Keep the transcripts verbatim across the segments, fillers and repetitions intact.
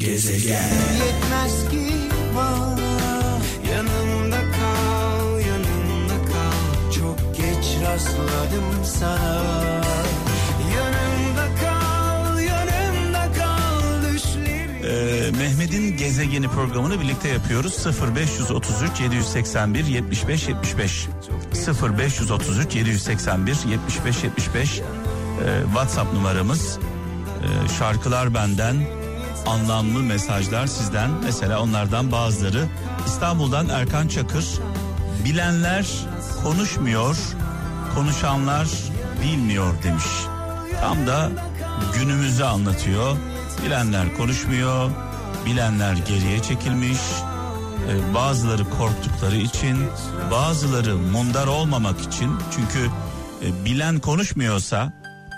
Gezegen. Yetmez ki bana, yanımda kal, yanımda kal. Çok geç rastladım sana. Yanımda kal, yanımda kal. Düşlerim. Ee, Mehmet'in Gezegeni programını birlikte yapıyoruz. sıfır beş üç üç yedi sekiz bir yedi beş yedi beş sıfır beş üç üç yedi sekiz bir yedi beş yedi beş ee, WhatsApp numaramız. Ee, şarkılar benden, anlamlı mesajlar sizden. Mesela onlardan bazıları. İstanbul'dan Erkan Çakır. Bilenler konuşmuyor, konuşanlar bilmiyor demiş. Tam da günümüzü anlatıyor. Bilenler konuşmuyor, bilenler geriye çekilmiş. Ee, bazıları korktukları için, bazıları mundar olmamak için. Çünkü e, bilen konuşmuyorsa,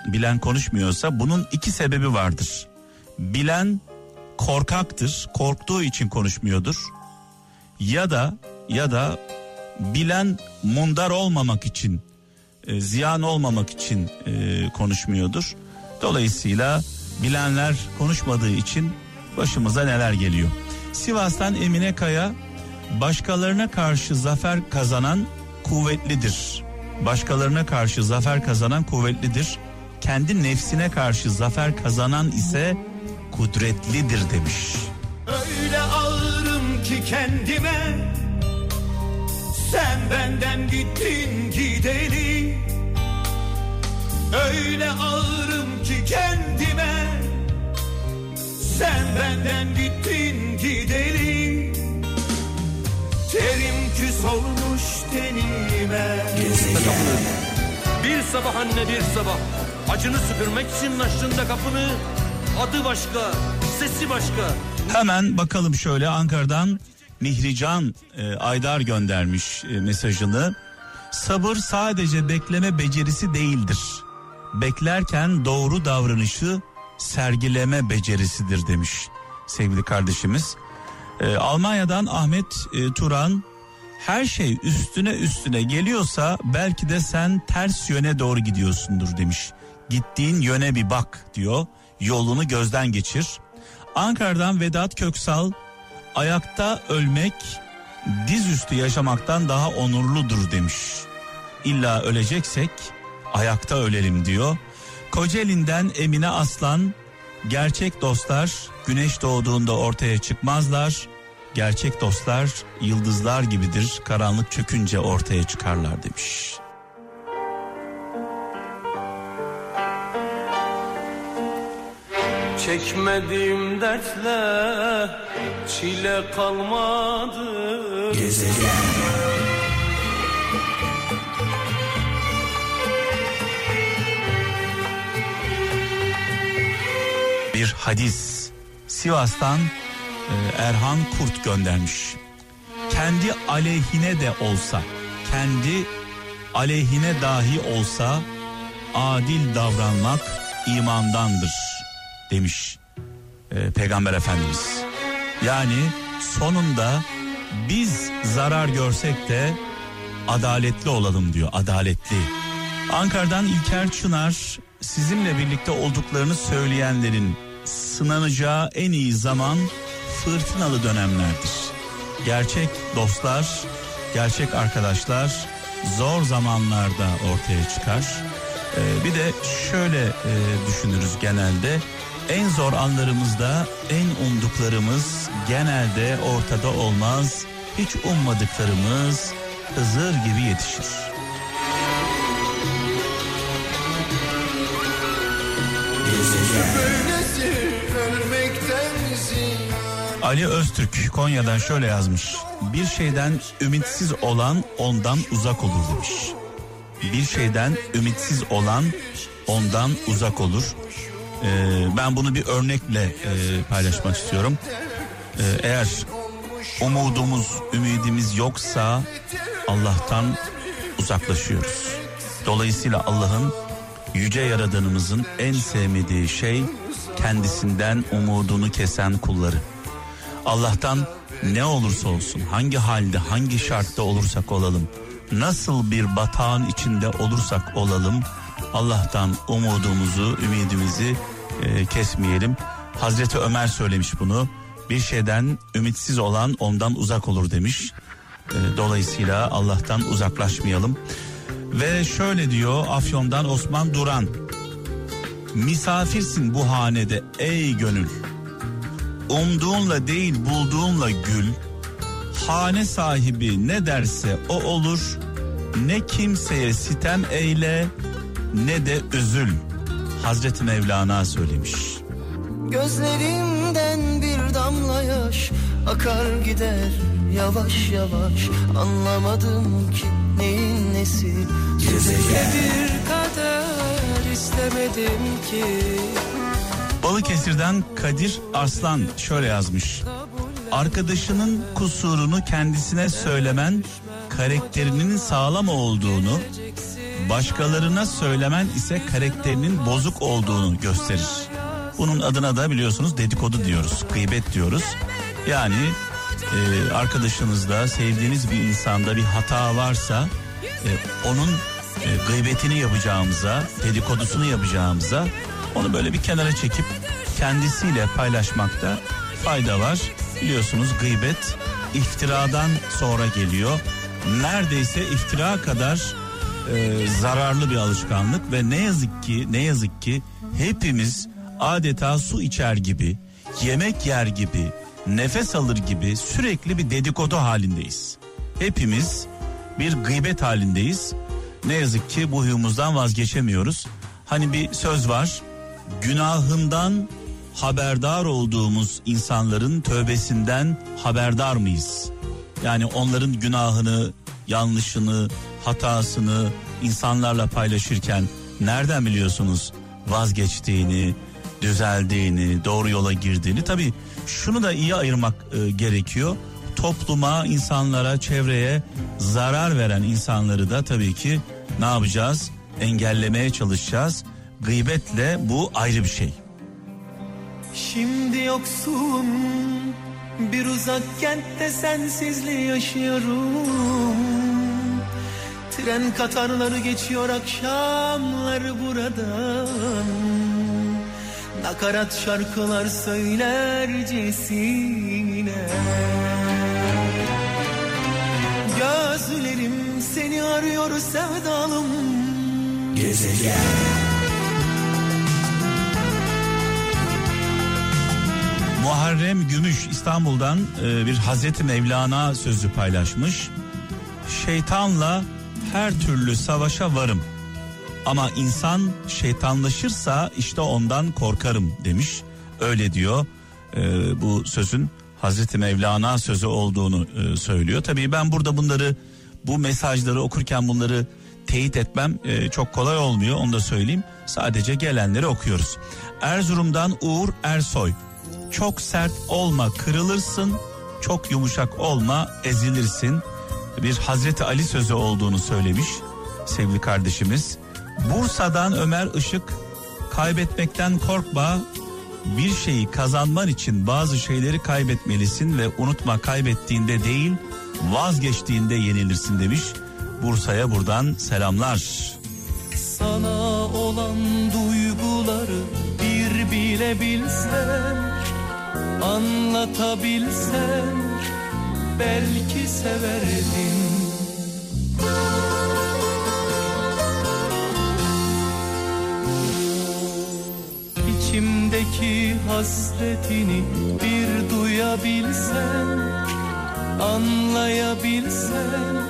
bilen konuşmuyorsa bunun iki sebebi vardır. Bilen korkaktır, korktuğu için konuşmuyordur. Ya da ya da bilen mundar olmamak için, e, ziyan olmamak için e, konuşmuyordur. Dolayısıyla bilenler konuşmadığı için başımıza neler geliyor. Sivas'tan Emine Kaya, başkalarına karşı zafer kazanan kuvvetlidir. Başkalarına karşı zafer kazanan kuvvetlidir. Kendi nefsine karşı zafer kazanan ise kudretlidir demiş. Öyle ağırım ki kendime, sen benden gittin gideli. Öyle ağırım ki kendime, sen benden gittin gideli. Terim küs olmuş tenime. Bir sabah anne bir sabah, acını süpürmek için açtın da kapını. Adı başka, sesi başka. Hemen bakalım şöyle, Ankara'dan Mihrican e, Aydar göndermiş e, mesajını. Sabır sadece bekleme becerisi değildir. Beklerken doğru davranışı sergileme becerisidir demiş sevgili kardeşimiz. E, Almanya'dan Ahmet e, Turan, her şey üstüne üstüne geliyorsa belki de sen ters yöne doğru gidiyorsundur demiş. Gittiğin yöne bir bak diyor. Yolunu gözden geçir. Ankara'dan Vedat Köksal, ayakta ölmek dizüstü yaşamaktan daha onurludur demiş. İlla öleceksek ayakta ölelim diyor. Kocaeli'nden Emine Aslan, gerçek dostlar güneş doğduğunda ortaya çıkmazlar. Gerçek dostlar yıldızlar gibidir, karanlık çökünce ortaya çıkarlar demiş. Çekmediğim dertle çile kalmadı. Gezegen. Bir hadis. Sivas'tan Erhan Kurt göndermiş. Kendi aleyhine de olsa, kendi aleyhine dahi olsa adil davranmak imandandır demiş e, Peygamber Efendimiz. Yani sonunda biz zarar görsek de adaletli olalım diyor, adaletli. Ankara'dan İlker Çınar, sizinle birlikte olduklarını söyleyenlerin sınanacağı en iyi zaman fırtınalı dönemlerdir. Gerçek dostlar, gerçek arkadaşlar zor zamanlarda ortaya çıkar. E, bir de şöyle e, düşünürüz genelde. En zor anlarımızda en umduklarımız genelde ortada olmaz. Hiç ummadıklarımız Hızır gibi yetişir. Ali Öztürk Konya'dan şöyle yazmış. Bir şeyden ümitsiz olan ondan uzak olur demiş. Bir şeyden ümitsiz olan ondan uzak olur. Ee, ben bunu bir örnekle e, paylaşmak istiyorum. Ee, eğer umudumuz, ümidimiz yoksa Allah'tan uzaklaşıyoruz. Dolayısıyla Allah'ın, yüce yaradanımızın en sevmediği şey kendisinden umudunu kesen kulları. Allah'tan ne olursa olsun, hangi halde, hangi şartta olursak olalım, nasıl bir batağın içinde olursak olalım, Allah'tan umudumuzu, ümidimizi e, kesmeyelim. Hazreti Ömer söylemiş bunu. Bir şeyden ümitsiz olan ondan uzak olur demiş. Dolayısıyla Allah'tan uzaklaşmayalım. Ve şöyle diyor Afyon'dan Osman Duran. Misafirsin bu hanede ey gönül. Umduğunla değil bulduğunla gül. Hane sahibi ne derse o olur. Ne kimseye sitem eyle ne de üzül. Hazreti Mevlana söylemiş. Gözlerimden bir damla yaş akar gider yavaş yavaş. Anlamadım ki neyin nesi. Size bir kader istemedim ki. Balıkesir'den Kadir Arslan şöyle yazmış. Arkadaşının kusurunu kendisine söylemen karakterinin sağlam olduğunu, başkalarına söylemen ise karakterinin bozuk olduğunu gösterir. Bunun adına da biliyorsunuz dedikodu diyoruz, gıybet diyoruz. Yani e, arkadaşınızda, sevdiğiniz bir insanda bir hata varsa e, onun e, gıybetini yapacağımıza, dedikodusunu yapacağımıza onu böyle bir kenara çekip kendisiyle paylaşmakta fayda var. Biliyorsunuz gıybet iftiradan sonra geliyor. Neredeyse iftira kadar e, zararlı bir alışkanlık ve ne yazık ki ne yazık ki hepimiz adeta su içer gibi, yemek yer gibi, nefes alır gibi sürekli bir dedikodu halindeyiz. Hepimiz bir gıybet halindeyiz. Ne yazık ki bu huyumuzdan vazgeçemiyoruz. Hani bir söz var, günahından haberdar olduğumuz insanların tövbesinden haberdar mıyız? Yani onların günahını, yanlışını, hatasını insanlarla paylaşırken nereden biliyorsunuz vazgeçtiğini, düzeldiğini, doğru yola girdiğini? Tabii şunu da iyi ayırmak e, gerekiyor. Topluma, insanlara, çevreye zarar veren insanları da tabii ki ne yapacağız? Engellemeye çalışacağız. Gıybetle bu ayrı bir şey. Şimdi yoksun, bir uzak kentte sensizliği yaşıyorum. Tren katarları geçiyor akşamlar buradan. Nakarat şarkılar söylercesine. Gözlerim seni arıyor sevdalım. Gezegen. Muharrem Gümüş İstanbul'dan bir Hazreti Mevlana sözü paylaşmış. Şeytanla her türlü savaşa varım. Ama insan şeytanlaşırsa işte ondan korkarım demiş. Öyle diyor. Bu sözün Hazreti Mevlana sözü olduğunu söylüyor. Tabii ben burada bunları, bu mesajları okurken bunları teyit etmem çok kolay olmuyor. Onu da söyleyeyim. Sadece gelenleri okuyoruz. Erzurum'dan Uğur Ersoy. Çok sert olma kırılırsın, çok yumuşak olma ezilirsin. Bir Hazreti Ali sözü olduğunu söylemiş sevgili kardeşimiz. Bursa'dan Ömer Işık, kaybetmekten korkma, bir şeyi kazanman için bazı şeyleri kaybetmelisin ve unutma kaybettiğinde değil vazgeçtiğinde yenilirsin demiş. Bursa'ya buradan selamlar. Sana olan duyguları bir bilebilsem, anlatabilsem belki severdim. İçimdeki hasretini bir duyabilsem, anlayabilsem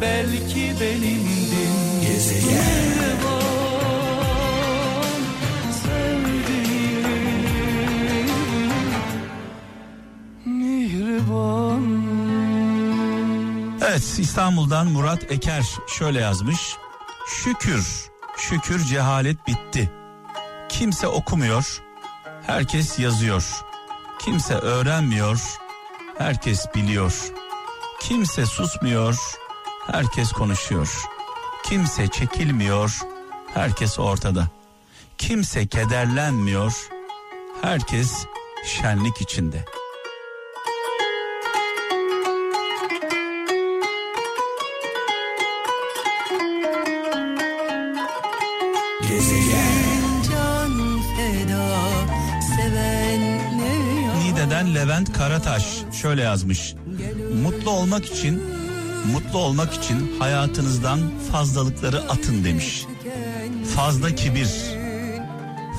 belki benimdim. Gezegen. Evet, İstanbul'dan Murat Eker şöyle yazmış. Şükür, şükür cehalet bitti. Kimse okumuyor, herkes yazıyor. Kimse öğrenmiyor, herkes biliyor. Kimse susmuyor, herkes konuşuyor. Kimse çekilmiyor, herkes ortada. Kimse kederlenmiyor, herkes şenlik içinde. Can feda sever. Mersin'den Levent Karataş şöyle yazmış. Mutlu olmak için, mutlu olmak için hayatınızdan fazlalıkları atın demiş. Fazla kibir,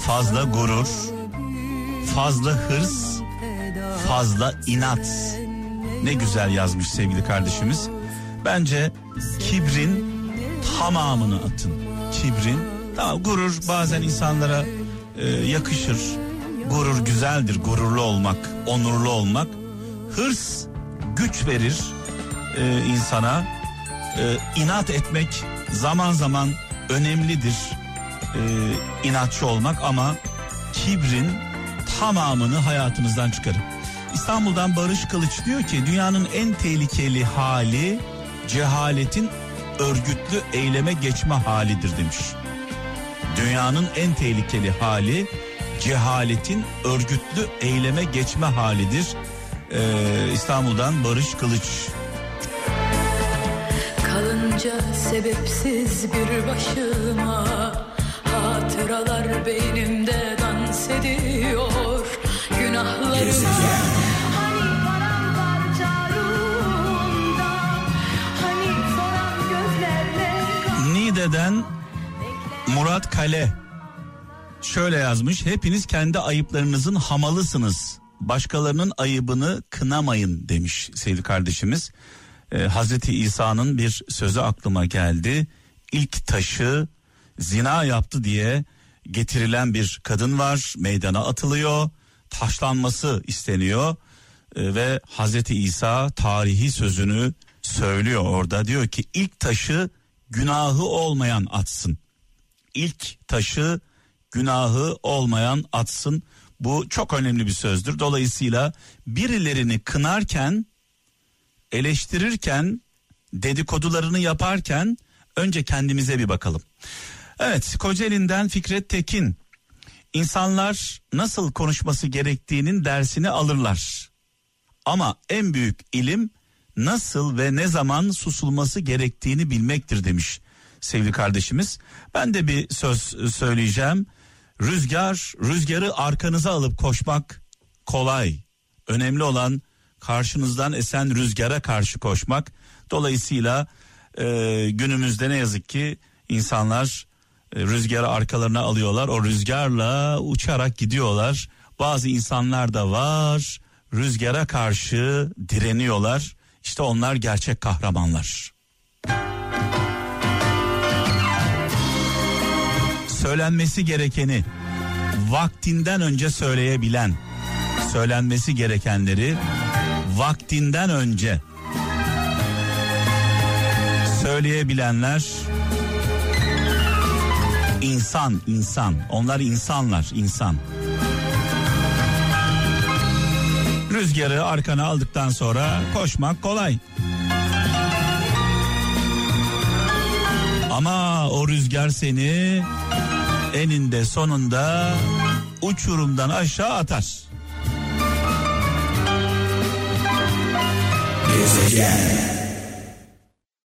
fazla gurur, fazla hırs, fazla inat. Ne güzel yazmış sevgili kardeşimiz. Bence kibrin tamamını atın. Kibrin, tamam, gurur bazen insanlara e, yakışır. Gurur güzeldir, gururlu olmak, onurlu olmak. Hırs güç verir e, insana. E, inat etmek zaman zaman önemlidir, e, inatçı olmak, ama kibrin tamamını hayatımızdan çıkarın. İstanbul'dan Barış Kılıç diyor ki dünyanın en tehlikeli hali cehaletin örgütlü eyleme geçme halidir demiş. Dünyanın en tehlikeli hali cehaletin örgütlü eyleme geçme halidir. Ee, İstanbul'dan Barış Kılıç. Kalınca sebepsiz bir başıma, hatıralar beynimde dans ediyor, günahlarım. Niğde'den Murat Kale şöyle yazmış. Hepiniz kendi ayıplarınızın hamalısınız. Başkalarının ayıbını kınamayın demiş sevgili kardeşimiz. Ee, Hazreti İsa'nın bir sözü aklıma geldi. İlk taşı zina yaptı diye getirilen bir kadın var. Meydana atılıyor. Taşlanması isteniyor. Ee, ve Hazreti İsa tarihi sözünü söylüyor orada. Diyor ki ilk taşı günahı olmayan atsın. İlk taşı günahı olmayan atsın. Bu çok önemli bir sözdür. Dolayısıyla birilerini kınarken, eleştirirken, dedikodularını yaparken önce kendimize bir bakalım. Evet, Kocaeli'nden Fikret Tekin. İnsanlar nasıl konuşması gerektiğinin dersini alırlar. Ama en büyük ilim nasıl ve ne zaman susulması gerektiğini bilmektir demiş sevgili kardeşimiz. Ben de bir söz söyleyeceğim. Rüzgar, rüzgarı arkanıza alıp koşmak kolay. Önemli olan karşınızdan esen rüzgara karşı koşmak. Dolayısıyla e, günümüzde ne yazık ki insanlar e, rüzgarı arkalarına alıyorlar. O rüzgarla uçarak gidiyorlar. Bazı insanlar da var, rüzgara karşı direniyorlar. İşte onlar gerçek kahramanlar. Söylenmesi gerekeni vaktinden önce söyleyebilen, söylenmesi gerekenleri vaktinden önce söyleyebilenler insan, insan. Onlar insanlar, insan. Rüzgarı arkana aldıktan sonra koşmak kolay. Ama o rüzgar seni eninde sonunda uçurumdan aşağı atar. Gezegen.